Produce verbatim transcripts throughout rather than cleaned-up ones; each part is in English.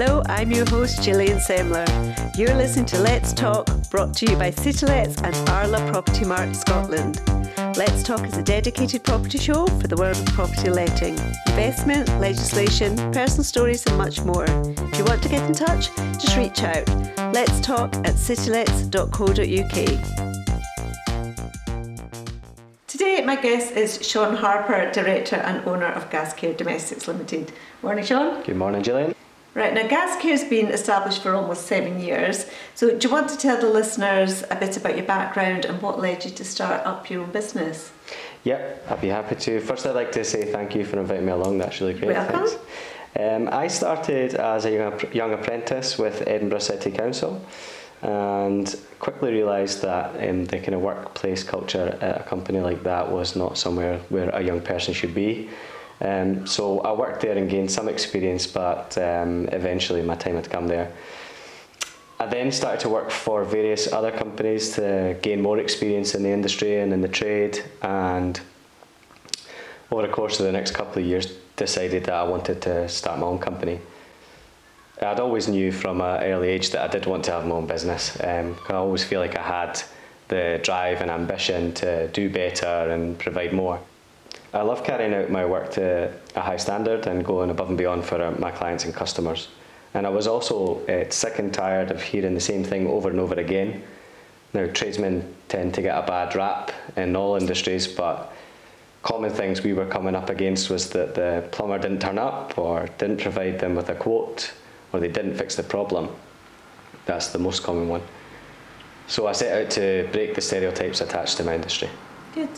Hello, I'm your host Gillian Semler. You're listening to Let's Talk, brought to you by CityLets and Arla Property Mart Scotland. Let's Talk is a dedicated property show for the world of property letting, investment, legislation, personal stories and much more. If you want to get in touch, just reach out. Let's Talk at citylets dot co dot uk. Today, my guest is Sean Harper, Director and Owner of Gas Care Domestics Limited. Morning, Sean. Good morning, Gillian. Right, now Gas Care's been established for almost seven years. So do you want to tell the listeners a bit about your background and what led you to start up your own business? Yep, I'd be happy to. First, I'd like to say thank you for inviting me along. That's really great. Welcome. Um, I started as a young, young apprentice with Edinburgh City Council, and quickly realised that um, the kind of workplace culture at a company like that was not somewhere where a young person should be. Um, so I worked there and gained some experience, but um, eventually my time had come there. I then started to work for various other companies to gain more experience in the industry and in the trade, and over the course of the next couple of years decided that I wanted to start my own company. I'd always knew from an early age that I did want to have my own business. Um, I always feel like I had the drive and ambition to do better and provide more. I love carrying out my work to a high standard and going above and beyond for my clients and customers. And I was also uh, sick and tired of hearing the same thing over and over again. Now, tradesmen tend to get a bad rap in all industries, but common things we were coming up against was that the plumber didn't turn up or didn't provide them with a quote, or they didn't fix the problem. That's the most common one. So I set out to break the stereotypes attached to my industry. Good.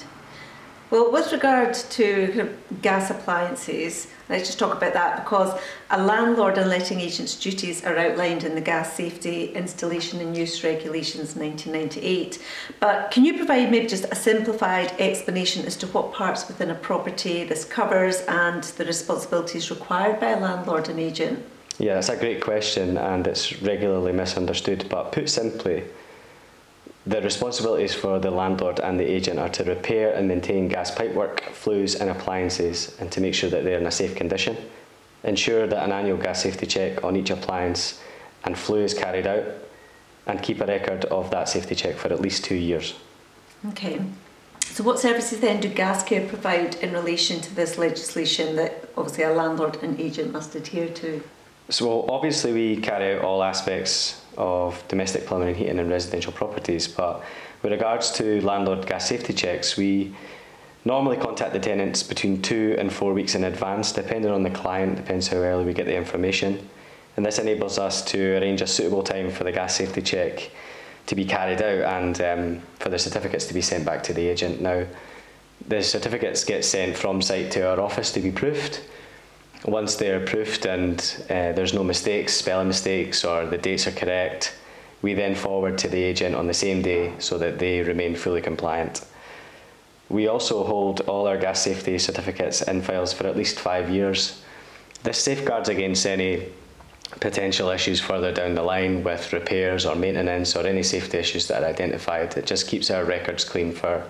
Well, with regard to kind of gas appliances, let's just talk about that, because a landlord and letting agent's duties are outlined in the Gas Safety Installation and Use Regulations nineteen ninety-eight. But can you provide maybe just a simplified explanation as to what parts within a property this covers and the responsibilities required by a landlord and agent? Yeah, that's a great question, and it's regularly misunderstood, but put simply, the responsibilities for the landlord and the agent are to repair and maintain gas pipework, flues and appliances, and to make sure that they're in a safe condition, ensure that an annual gas safety check on each appliance and flue is carried out, and keep a record of that safety check for at least two years. Okay. So what services then do Gas Care provide in relation to this legislation that obviously a landlord and agent must adhere to? So obviously we carry out all aspects of domestic plumbing and heating in residential properties, but with regards to landlord gas safety checks, we normally contact the tenants between two and four weeks in advance, depending on the client, depends how early we get the information. And this enables us to arrange a suitable time for the gas safety check to be carried out and um, for the certificates to be sent back to the agent. Now, the certificates get sent from site to our office to be proofed. Once they're proofed and uh, there's no mistakes, spelling mistakes, or the dates are correct, we then forward to the agent on the same day so that they remain fully compliant. We also hold all our gas safety certificates in files for at least five years. This safeguards against any potential issues further down the line with repairs or maintenance or any safety issues that are identified. It just keeps our records clean for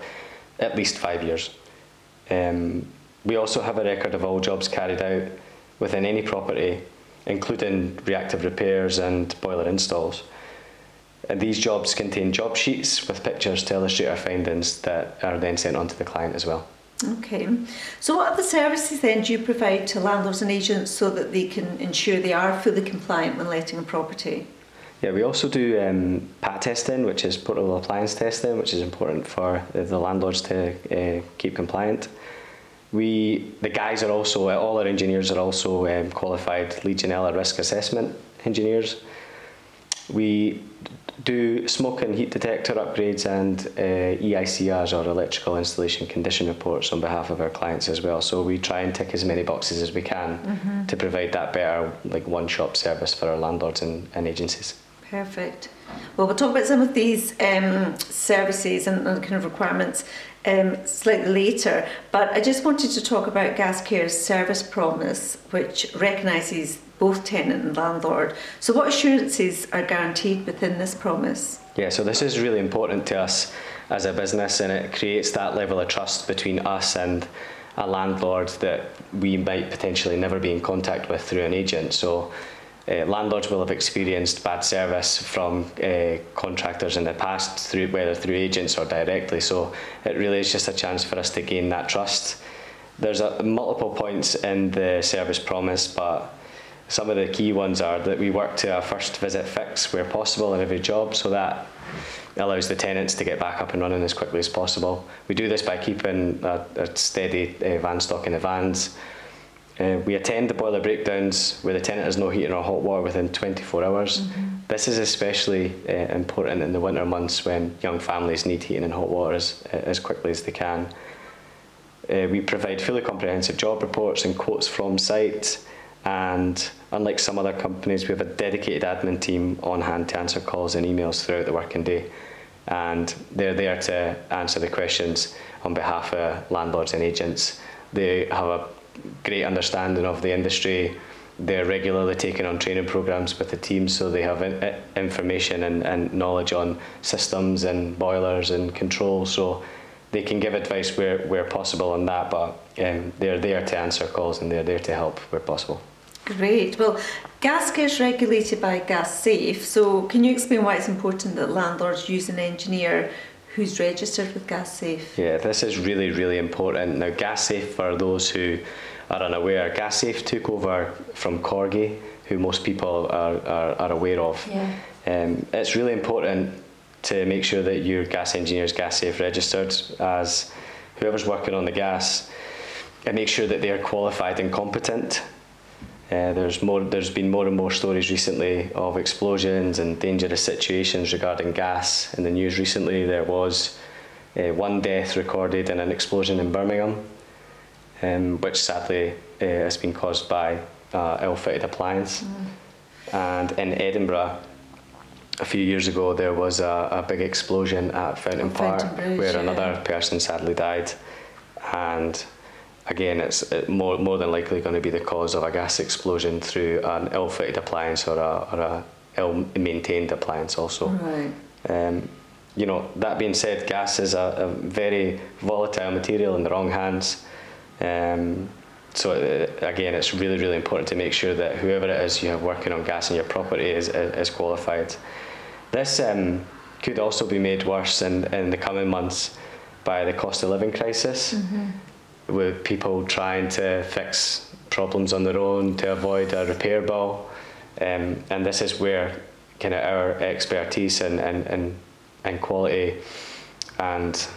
at least five years. Um, We also have a record of all jobs carried out within any property, including reactive repairs and boiler installs. And these jobs contain job sheets with pictures to illustrate our findings that are then sent on to the client as well. Okay. So what other services then do you provide to landlords and agents so that they can ensure they are fully compliant when letting a property? Yeah, we also do um, P A T testing, which is portable appliance testing, which is important for the landlords to uh, keep compliant. We, the guys are also, all our engineers are also um, qualified Legionella risk assessment engineers. We do smoke and heat detector upgrades and uh, E I C Rs, or electrical installation condition reports, on behalf of our clients as well. So we try and tick as many boxes as we can mm-hmm. to provide that better, like, one-shop service for our landlords and, and agencies. Perfect. Well, we'll talk about some of these um, services and, and kind of requirements um, slightly later, but I just wanted to talk about Gas Care's service promise, which recognises both tenant and landlord. So what assurances are guaranteed within this promise? Yeah, so this is really important to us as a business, and it creates that level of trust between us and a landlord that we might potentially never be in contact with through an agent. So Uh, landlords will have experienced bad service from uh, contractors in the past, through, whether through agents or directly, so it really is just a chance for us to gain that trust. There's a, multiple points in the service promise, but some of the key ones are that we work to a first visit fix where possible in every job, so that allows the tenants to get back up and running as quickly as possible. We do this by keeping a, a steady uh, van stock in the vans. Uh, we attend the boiler breakdowns where the tenant has no heating or hot water within twenty-four hours. Mm-hmm. This is especially uh, important in the winter months when young families need heating and hot water as, as quickly as they can. Uh, we provide fully comprehensive job reports and quotes from site, and unlike some other companies, we have a dedicated admin team on hand to answer calls and emails throughout the working day, and they're there to answer the questions on behalf of landlords and agents. They have a great understanding of the industry. They're regularly taking on training programs with the team, so they have in- information and, and knowledge on systems and boilers and control, so they can give advice where, where possible on that, but um, they're there to answer calls and they're there to help where possible. Great. Well, GasCare is regulated by Gas Safe, so can you explain why it's important that landlords use an engineer who's registered with Gas Safe? Yeah, this is really, really important. Now, Gas Safe, for those who are unaware, Gas Safe took over from Corgi, who most people are, are, are aware of. Yeah. Um, it's really important to make sure that your gas engineer is Gas Safe registered, as whoever's working on the gas, and make sure that they are qualified and competent. Uh, there's more. There's been more and more stories recently of explosions and dangerous situations regarding gas. In the news recently, there was uh, one death recorded in an explosion in Birmingham, um, which sadly uh, has been caused by uh, ill-fitted appliance. Mm. And in Edinburgh, a few years ago, there was a, a big explosion at Fountain Park, where yeah. another person sadly died, and again, it's more more than likely going to be the cause of a gas explosion through an ill-fitted appliance or a, or a ill-maintained appliance also. Right. Um, you know, that being said, gas is a, a very volatile material in the wrong hands. Um, so it, again, it's really, really important to make sure that whoever it is you have working on gas in your property is is qualified. This um, could also be made worse in, in the coming months by the cost of living crisis. Mm-hmm. With people trying to fix problems on their own to avoid a repair bill, um, and this is where kind of our expertise and, and, and, and quality and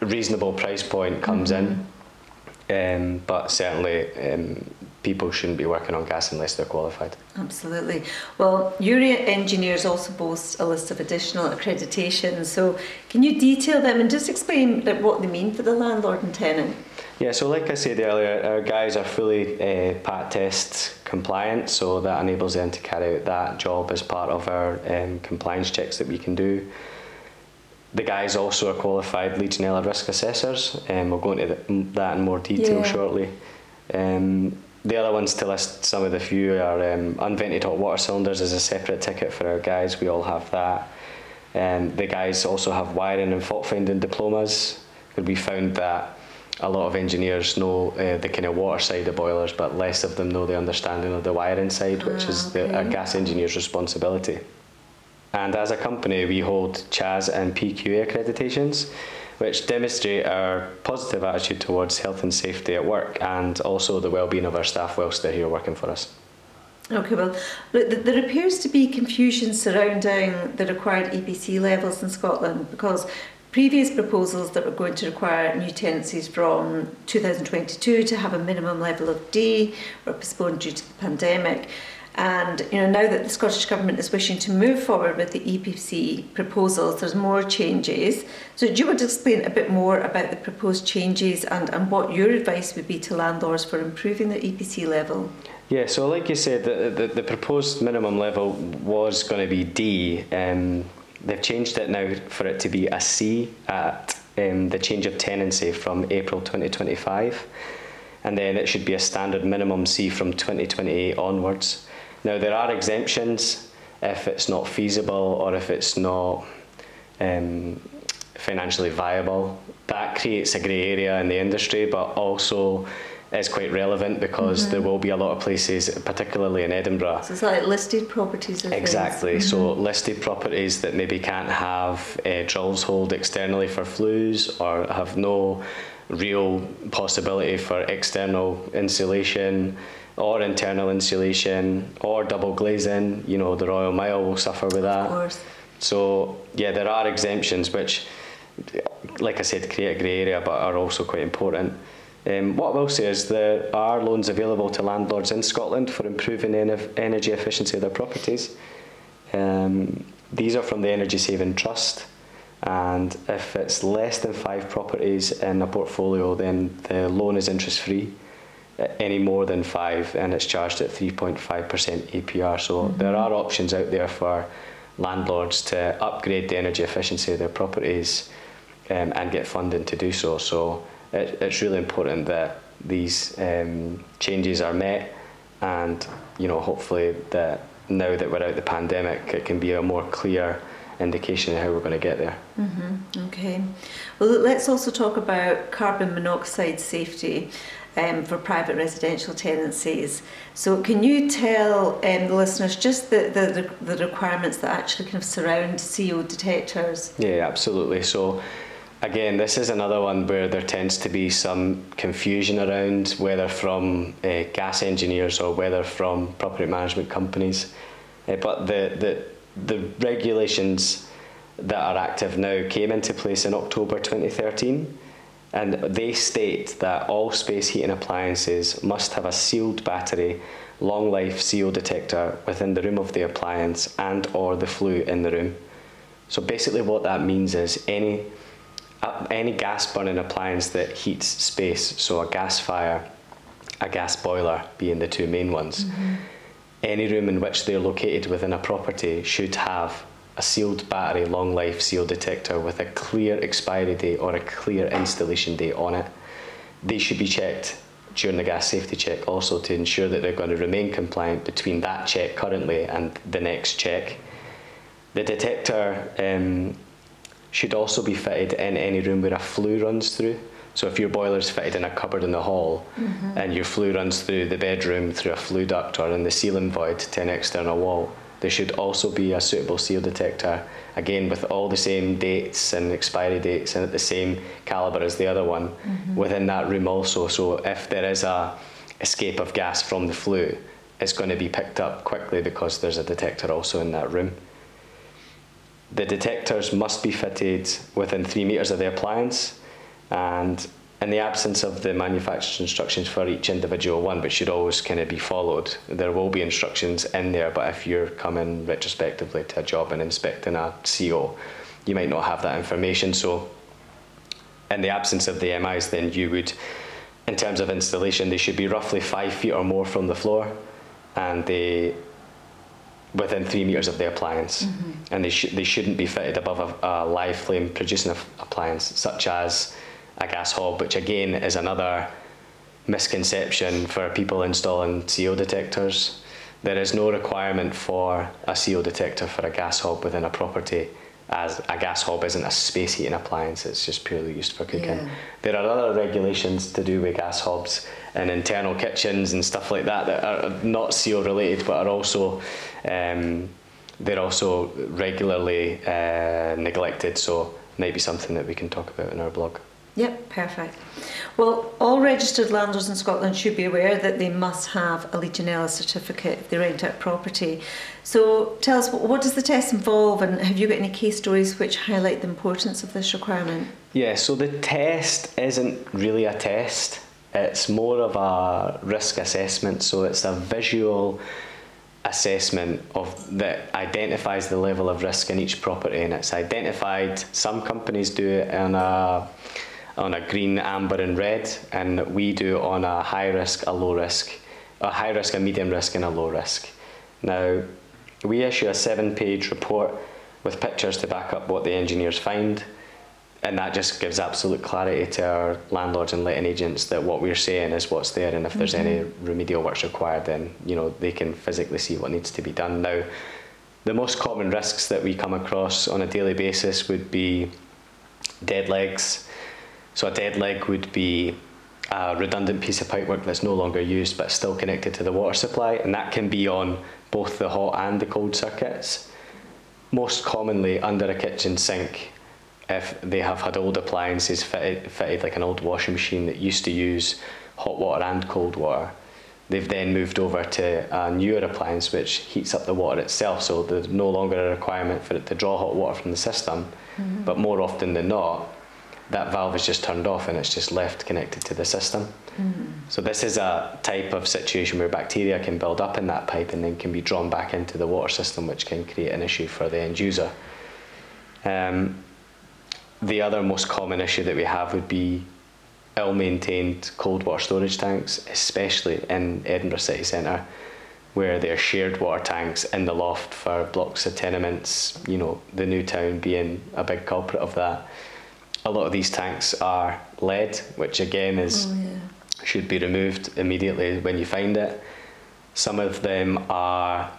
reasonable price point comes mm-hmm. in, um, but certainly um, people shouldn't be working on gas unless they're qualified. Absolutely. Well, your engineers also boast a list of additional accreditations, so can you detail them and just explain what they mean for the landlord and tenant? Yeah, so like I said earlier, our guys are fully uh, P A T test compliant, so that enables them to carry out that job as part of our um, compliance checks that we can do. The guys also are qualified Legionella risk assessors, and um, we'll go into that in more detail yeah. shortly. Um, the other ones to list some of the few are um, unvented hot water cylinders as a separate ticket for our guys, we all have that. Um, the guys also have wiring and fault finding diplomas, because we found that a lot of engineers know uh, the kind of water side of boilers, but less of them know the understanding of the wiring side, which ah, is the, okay. a gas engineer's responsibility. And as a company, we hold C H A S and P Q A accreditations, which demonstrate our positive attitude towards health and safety at work, and also the well-being of our staff whilst they're here working for us. Okay, well, look, there appears to be confusion surrounding the required E P C levels in Scotland, because previous proposals that were going to require new tenancies from two thousand twenty-two to have a minimum level of D were postponed due to the pandemic. And you know, now that the Scottish Government is wishing to move forward with the E P C proposals, there's more changes. So do you want to explain a bit more about the proposed changes and, and what your advice would be to landlords for improving their E P C level? Yeah, so like you said, the, the, the proposed minimum level was going to be D. Um, They've changed it now for it to be a C at um, the change of tenancy from April twenty twenty-five, and then it should be a standard minimum C from twenty twenty-eight onwards. Now, there are exemptions if it's not feasible or if it's not um, financially viable. That creates a grey area in the industry, but also is quite relevant, because mm-hmm. there will be a lot of places, particularly in Edinburgh. So it's like listed properties. Exactly. Mm-hmm. So listed properties that maybe can't have uh, drill's hold externally for flues, or have no real possibility for external insulation or internal insulation or double glazing. You know, the Royal Mile will suffer with that. Of course. So yeah, there are exemptions which, like I said, create a grey area, but are also quite important. Um, what I will say is there are loans available to landlords in Scotland for improving en- energy efficiency of their properties. Um, these are from the Energy Saving Trust, and if it's less than five properties in a portfolio, then the loan is interest-free. Any more than five, and it's charged at three point five percent A P R. So mm-hmm. there are options out there for landlords to upgrade the energy efficiency of their properties um, and get funding to do so. So it, it's really important that these um, changes are met, and you know, hopefully that now that we're out of the pandemic, it can be a more clear indication of how we're going to get there. Mm-hmm. Okay. Well, let's also talk about carbon monoxide safety Um, for private residential tenancies. So can you tell um, the listeners just the, the the requirements that actually kind of surround C O detectors? Yeah, absolutely. So again, this is another one where there tends to be some confusion around, whether from uh, gas engineers or whether from property management companies. Uh, but the, the the regulations that are active now came into place in October twenty thirteen. And they state that all space heating appliances must have a sealed battery, long life C O detector within the room of the appliance and or the flue in the room. So basically what that means is any, uh, any gas burning appliance that heats space, so a gas fire, a gas boiler being the two main ones, mm-hmm. any room in which they're located within a property should have a sealed battery, long life C O detector with a clear expiry date or a clear installation date on it. They should be checked during the gas safety check also to ensure that they're going to remain compliant between that check currently and the next check. The detector um, should also be fitted in any room where a flue runs through. So if your boiler's fitted in a cupboard in the hall mm-hmm. and your flue runs through the bedroom through a flue duct or in the ceiling void to an external wall, there should also be a suitable C O detector, again with all the same dates and expiry dates and at the same calibre as the other one, mm-hmm. within that room also. So if there is a escape of gas from the flue, it's going to be picked up quickly because there's a detector also in that room. The detectors must be fitted within three metres of the appliance, and in the absence of the manufacturer's instructions for each individual one, which should always kind of be followed, there will be instructions in there, but if you're coming retrospectively to a job and inspecting a C O, you might not have that information. So in the absence of the M Is, then you would, in terms of installation, they should be roughly five feet or more from the floor, and they within three metres of the appliance. Mm-hmm. And they, sh- they shouldn't be fitted above a, a live flame producing a f- appliance, such as a gas hob, which again is another misconception for people installing C O detectors. There is no requirement for a C O detector for a gas hob within a property, as a gas hob isn't a space heating appliance, it's just purely used for cooking. Yeah. There are other regulations to do with gas hobs and internal kitchens and stuff like that that are not C O related, but are also um, they're also regularly uh, neglected, so might be something that we can talk about in our blog. Yep, perfect. Well, all registered landlords in Scotland should be aware that they must have a Legionella certificate if they rent out property. So tell us, what does the test involve, and have you got any case stories which highlight the importance of this requirement? Yeah, so the test isn't really a test. It's more of a risk assessment. So it's a visual assessment of that identifies the level of risk in each property, and it's identified, some companies do it on a on a green, amber and red, and we do on a high risk, a low risk, a high risk, a medium risk and a low risk. Now, we issue a seven page report with pictures to back up what the engineers find, and that just gives absolute clarity to our landlords and letting agents that what we're saying is what's there, and if mm-hmm. there's any remedial works required, then you know they can physically see what needs to be done. Now, the most common risks that we come across on a daily basis would be dead legs. So a dead leg would be a redundant piece of pipework that's no longer used but still connected to the water supply, and that can be on both the hot and the cold circuits. Most commonly under a kitchen sink, if they have had old appliances fitted, fitted like an old washing machine that used to use hot water and cold water, they've then moved over to a newer appliance which heats up the water itself, so there's no longer a requirement for it to draw hot water from the system, mm-hmm. but more often than not, that valve is just turned off and it's just left connected to the system. Mm-hmm. So this is a type of situation where bacteria can build up in that pipe and then can be drawn back into the water system, which can create an issue for the end user. Um, the other most common issue that we have would be ill-maintained cold water storage tanks, especially in Edinburgh city centre, where they're shared water tanks in the loft for blocks of tenements, you know, the new town being a big culprit of that. A lot of these tanks are lead, which again is oh, yeah. should be removed immediately when you find it. Some of them are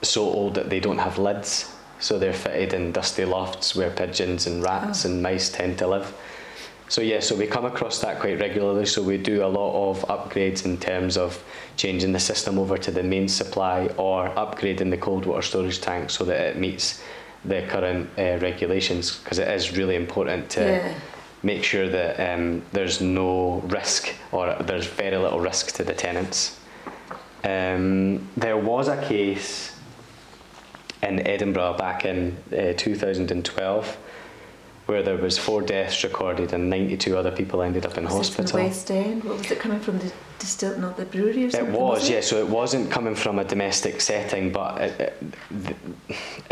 so old that they don't have lids, so they're fitted in dusty lofts where pigeons and rats oh. and mice tend to live. So yeah, so we come across that quite regularly. So we do a lot of upgrades in terms of changing the system over to the main supply or upgrading the cold water storage tank so that it meets the current uh, regulations, because it is really important to yeah. make sure that um, there's no risk, or there's very little risk to the tenants. Um, there was a case in Edinburgh back in uh, two thousand twelve where there was four deaths recorded and ninety-two other people ended up in was hospital. Was it from the West End? What was it coming from? The distilled, not the brewery or something? It was, was it? yeah. So it wasn't coming from a domestic setting, but it, it,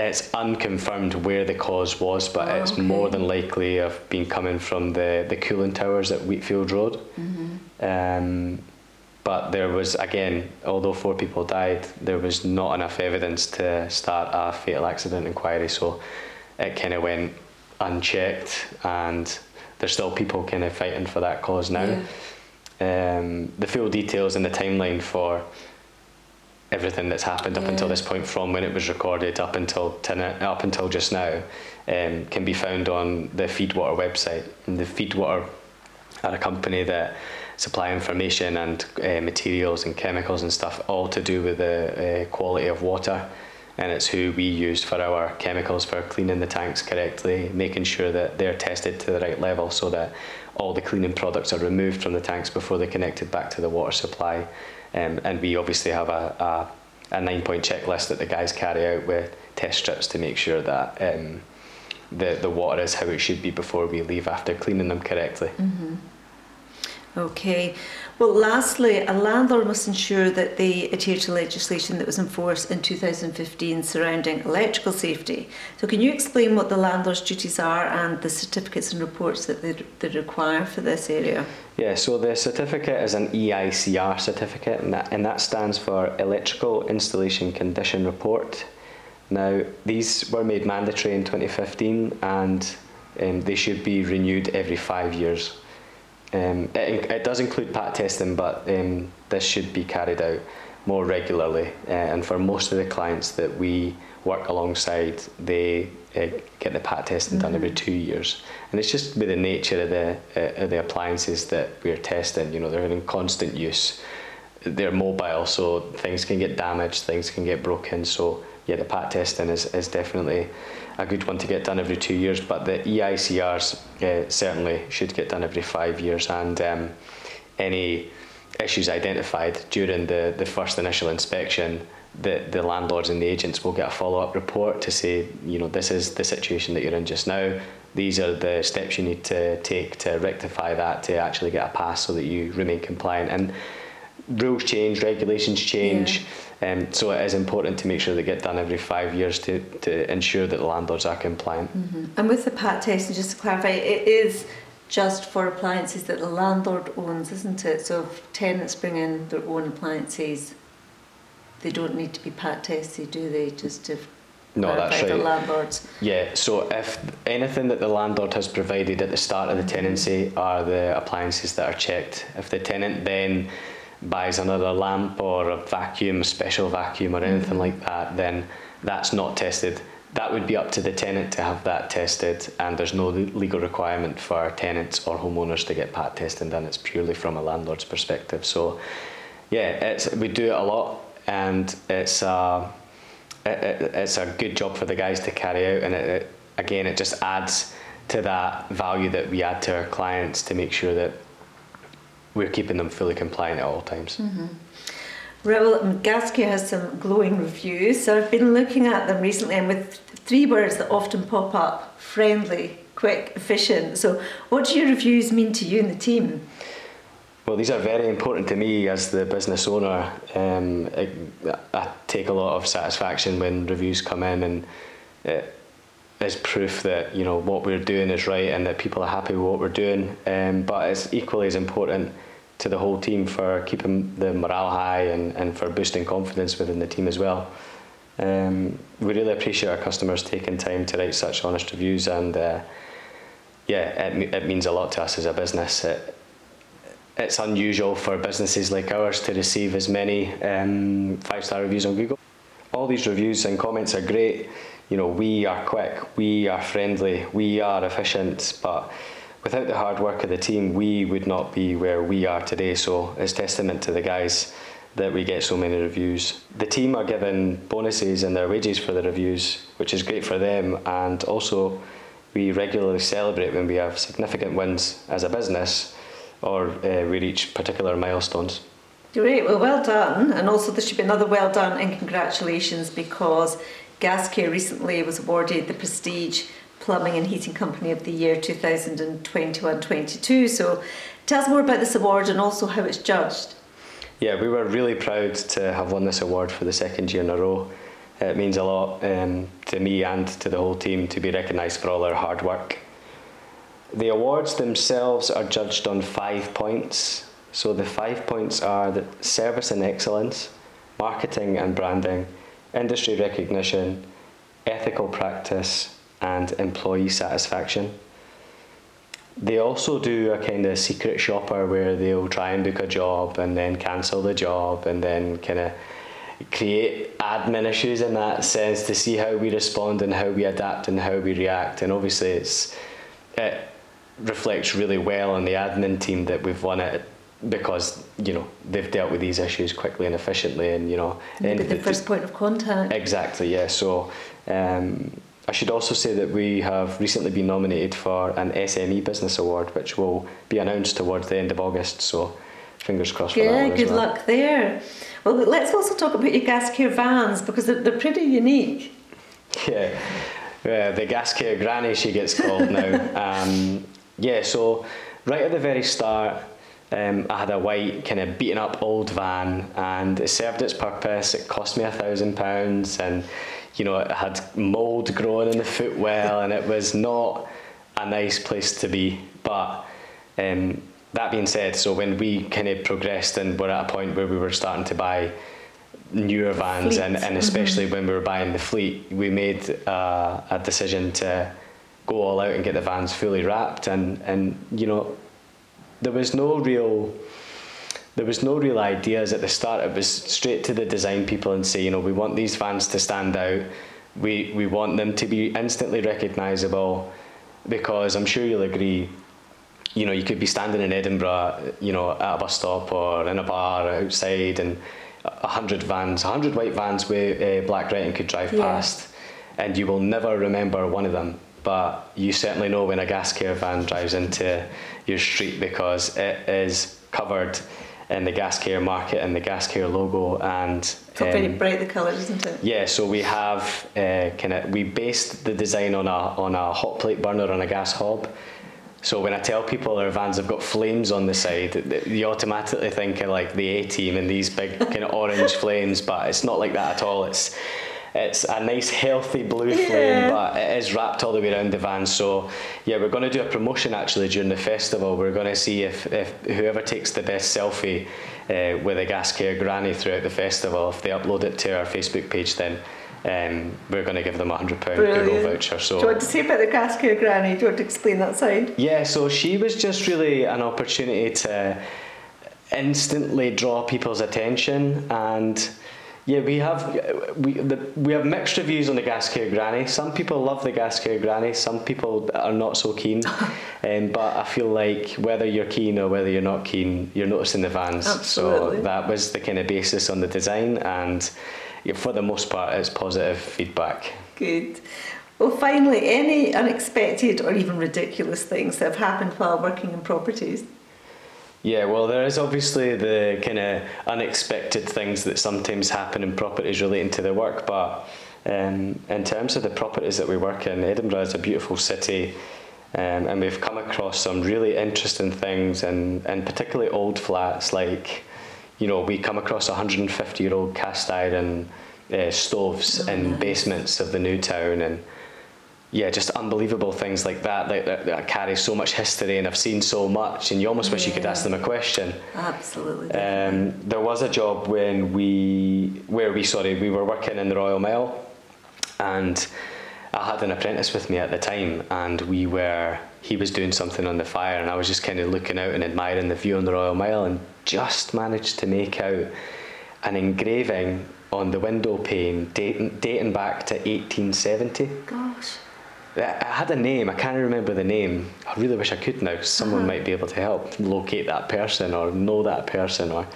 it's unconfirmed where the cause was, but oh, it's okay. more than likely of being coming from the, the cooling towers at Wheatfield Road. Mm-hmm. Um, but there was, again, although four people died, there was not enough evidence to start a fatal accident inquiry, so it kind of went unchecked, and there's still people kind of fighting for that cause now. Yeah. Um, the full details and the timeline for everything that's happened up yeah. until this point, from when it was recorded up until ten, up until just now, um, can be found on the Feedwater website. And the Feedwater are a company that supply information and uh, materials and chemicals and stuff, all to do with the uh, quality of water. And it's who we use for our chemicals, for cleaning the tanks correctly, making sure that they're tested to the right level so that all the cleaning products are removed from the tanks before they're connected back to the water supply. Um, and we obviously have a, a, a nine-point checklist that the guys carry out with test strips to make sure that um, the, the water is how it should be before we leave after cleaning them correctly. Mm-hmm. Okay. Well, lastly, a landlord must ensure that they adhere to legislation that was enforced in two thousand fifteen surrounding electrical safety. So can you explain what the landlord's duties are and the certificates and reports that they, they require for this area? Yeah, so the certificate is an E I C R certificate, and that, and that stands for Electrical Installation Condition Report. Now, these were made mandatory in twenty fifteen, and um, they should be renewed every five years. Um, it, it does include P A T testing, but um, this should be carried out more regularly. Uh, and for most of the clients that we work alongside, they uh, get the P A T testing mm-hmm. done every two years. And it's just with the nature of the uh, of the appliances that we're testing. You know, they're in constant use. They're mobile, so things can get damaged, things can get broken. So yeah, the P A T testing is, is definitely a good one to get done every two years, but the E I C Rs uh, certainly should get done every five years, and um, any issues identified during the, the first initial inspection, the, the landlords and the agents will get a follow-up report to say, you know, this is the situation that you're in just now, these are the steps you need to take to rectify that to actually get a pass so that you remain compliant. And rules change, regulations change, yeah. um, so it is important to make sure they get done every five years to, to ensure that the landlords are compliant. Mm-hmm. And with the P A T testing, just to clarify, it is just for appliances that the landlord owns, isn't it? So if tenants bring in their own appliances, they don't need to be P A T tested, do they? Just to no, that's right. the landlords. Yeah, so if anything that the landlord has provided at the start of the mm-hmm. tenancy are the appliances that are checked. If the tenant then buys another lamp or a vacuum, special vacuum or anything mm-hmm. like that, then that's not tested. That would be up to the tenant to have that tested, and there's no legal requirement for tenants or homeowners to get P A T testing done. It's purely from a landlord's perspective. So yeah, it's, we do it a lot, and it's a, it, it's a good job for the guys to carry out, and it, it, again, it just adds to that value that we add to our clients to make sure that we're keeping them fully compliant at all times. Mm-hmm. Right, well, GasCare has some glowing reviews, so I've been looking at them recently, and with three words that often pop up: friendly, quick, efficient. So what do your reviews mean to you and the team? Well, these are very important to me as the business owner. Um, I, I take a lot of satisfaction when reviews come in, and it is proof that, you know, what we're doing is right and that people are happy with what we're doing. Um, but it's equally as important to the whole team for keeping the morale high and, and for boosting confidence within the team as well. Um, we really appreciate our customers taking time to write such honest reviews, and uh, yeah, it, it means a lot to us as a business. It, it's unusual for businesses like ours to receive as many um, five-star reviews on Google. All these reviews and comments are great. You know, we are quick, we are friendly, we are efficient, but without the hard work of the team, we would not be where we are today. So it's testament to the guys that we get so many reviews. The team are given bonuses in their wages for the reviews, which is great for them. And also, we regularly celebrate when we have significant wins as a business, or uh, we reach particular milestones. Great, well, well done. And also, there should be another well done and congratulations, because GasCare recently was awarded the Prestige Plumbing and Heating Company of the Year two thousand twenty-one twenty-two. So tell us more about this award and also how it's judged. Yeah, we were really proud to have won this award for the second year in a row. It means a lot um, to me and to the whole team to be recognised for all our hard work. The awards themselves are judged on five points. So the five points are the service and excellence, marketing and branding, industry recognition, ethical practice, and employee satisfaction. They also do a kind of secret shopper where they'll try and book a job and then cancel the job and then kind of create admin issues in that sense to see how we respond and how we adapt and how we react. And obviously it's, it reflects really well on the admin team that we've won it, because, you know, they've dealt with these issues quickly and efficiently, and, you know, and the, the first point of contact. Exactly, yeah. So um I should also say that we have recently been nominated for an S M E Business Award, which will be announced towards the end of August, so fingers crossed for yeah, that one. Yeah, good well. luck there. Well, let's also talk about your GasCare vans, because they're, they're pretty unique. Yeah, yeah, the GasCare granny, she gets called now. Um, yeah, so right at the very start, um, I had a white, kind of beaten up old van, and it served its purpose. It cost me a thousand pounds, and you know, it had mould growing in the footwell, and it was not a nice place to be. But um, that being said, so when we kind of progressed and were at a point where we were starting to buy newer vans, and, and especially mm-hmm. when we were buying the fleet, we made uh, a decision to go all out and get the vans fully wrapped. And, and you know, there was no real... There was no real ideas at the start. It was straight to the design people and say, you know, we want these vans to stand out. We we want them to be instantly recognisable, because I'm sure you'll agree, you know, you could be standing in Edinburgh, you know, at a bus stop or in a bar outside, and a hundred vans, a hundred white vans with uh, black writing could drive yeah. past, and you will never remember one of them. But you certainly know when a GasCare van drives into your street, because it is covered in the GasCare market and the GasCare logo, and it's um, very bright, the colours, isn't it? Yeah, so we have uh, kind of we based the design on a on a hot plate burner on a gas hob. So when I tell people our vans have got flames on the side, you automatically think of like the A-Team and these big kind of orange flames, but it's not like that at all. It's it's a nice healthy blue yeah. flame, but it is wrapped all the way around the van. So yeah, we're going to do a promotion actually during the festival. We're going to see if, if whoever takes the best selfie uh, with a GasCare granny throughout the festival, if they upload it to our Facebook page, then um, we're going to give them a one hundred pounds Google voucher. So, do you want to say about the GasCare granny? Do you want to explain that side? Yeah, so she was just really an opportunity to instantly draw people's attention, and Yeah, we have we the, we have mixed reviews on the GasCare Granny. Some people love the GasCare Granny. Some people are not so keen. um, but I feel like whether you're keen or whether you're not keen, you're noticing the vans. Absolutely. So that was the kind of basis on the design, and for the most part, it's positive feedback. Good. Well, finally, any unexpected or even ridiculous things that have happened while working in properties? Yeah, well, there is obviously the kind of unexpected things that sometimes happen in properties relating to their work, but um, in terms of the properties that we work in, Edinburgh is a beautiful city, um, and we've come across some really interesting things, and, and particularly old flats, like, you know, we come across one hundred fifty year old cast iron uh, stoves oh, in nice. basements of the new town, and yeah, just unbelievable things like that, like, that, that carry so much history, and I've seen so much, and you almost yeah. wish you could ask them a question. Absolutely. Um, there was a job when we, where we, sorry, we were working in the Royal Mile, and I had an apprentice with me at the time, and we were, he was doing something on the fire, and I was just kind of looking out and admiring the view on the Royal Mile, and just managed to make out an engraving on the window pane dating, dating back to eighteen seventy. Gosh. I had a name, I can't remember the name. I really wish I could now, because someone uh-huh. might be able to help locate that person or know that person. Or,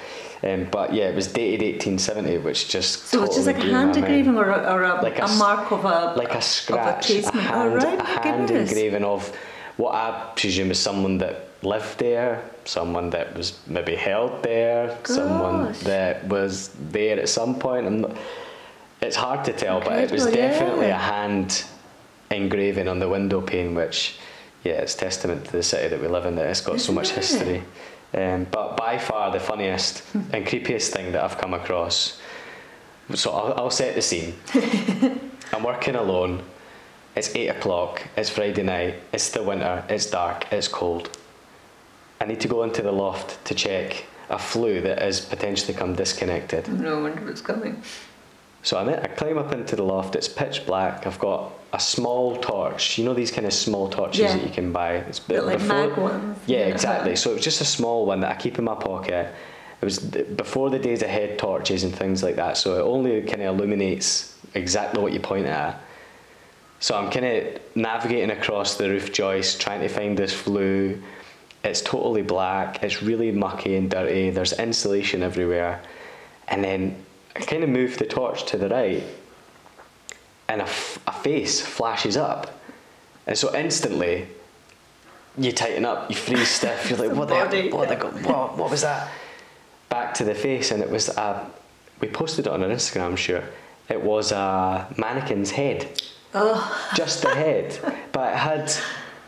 um, but yeah, it was dated eighteen seventy, which just so totally it's just like a hand engraving or a, or a, like a, a mark of a like a scratch, a, a hand, oh, right. a hand engraving of what I presume is someone that lived there, someone that was maybe held there, Gosh. someone that was there at some point. I'm not, it's hard to tell, Incredible, but it was definitely yeah. a hand engraving on the window pane, which yeah it's testament to the city that we live in, that it's got Isn't so much it? history. Um, but by far the funniest and creepiest thing that I've come across, so I'll, I'll set the scene. I'm working alone, it's eight o'clock, it's Friday night, it's still winter, it's dark, it's cold. I need to go into the loft to check a flue that has potentially come disconnected. No wonder it's coming. So I'm in, I climb up into the loft, it's pitch black, I've got a small torch, you know these kind of small torches yeah. that you can buy. It's before, like mag ones. Yeah, exactly. So it was just a small one that I keep in my pocket. It was before the days of head torches and things like that, so it only kind of illuminates exactly what you point at. So I'm kind of navigating across the roof joist, trying to find this flue. It's totally black, it's really mucky and dirty, there's insulation everywhere. And then I kind of move the torch to the right, and a, f- a face flashes up. And so instantly, you tighten up, you freeze stiff, you're like, what the, what, the, what, what was that? Back to the face, and it was, a, we posted it on our Instagram, I'm sure, it was a mannequin's head. Oh. Just the head, but it had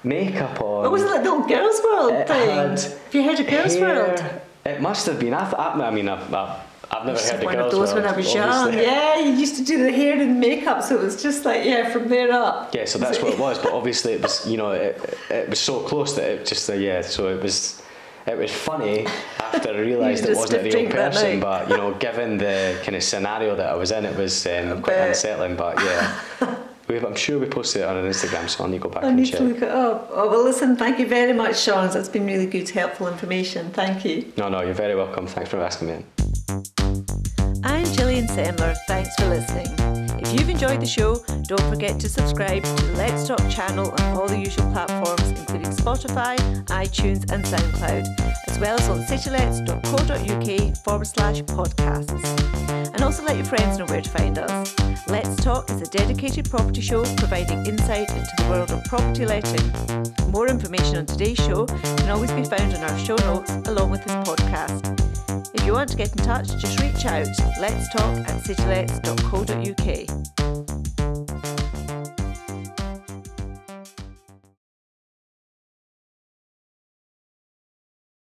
makeup on. What was it, that little Girls World it thing? Had Have you heard of Girls hair. World? It must have been, I, th- I mean, I've... I've I've never heard of one of those when I was young. Yeah, you used to do the hair and makeup, so it was just like, yeah, from there up. Yeah, so that's what it was, but obviously it was, you know, it, it was so close that it just, uh, yeah, so it was it was funny after I realised it wasn't a real person, but, you know, given the kind of scenario that I was in, it was um, quite unsettling, but yeah. We've, I'm sure we posted it on Instagram, so I need to go back and check. I need to look it up. Oh, well, listen, thank you very much, Sean. That's been really good, helpful information. Thank you. No, no, you're very welcome. Thanks for asking me. I'm Gillian Semler. Thanks for listening. If you've enjoyed the show, don't forget to subscribe to the Let's Talk channel on all the usual platforms, including Spotify, iTunes and SoundCloud, as well as on citylets.co.uk forward slash podcasts. And also let your friends know where to find us. Let's Talk is a dedicated property show providing insight into the world of property letting. More information on today's show can always be found on our show notes along with this podcast. If you want to get in touch, just reach out. Let's talk at citylets dot co dot uk.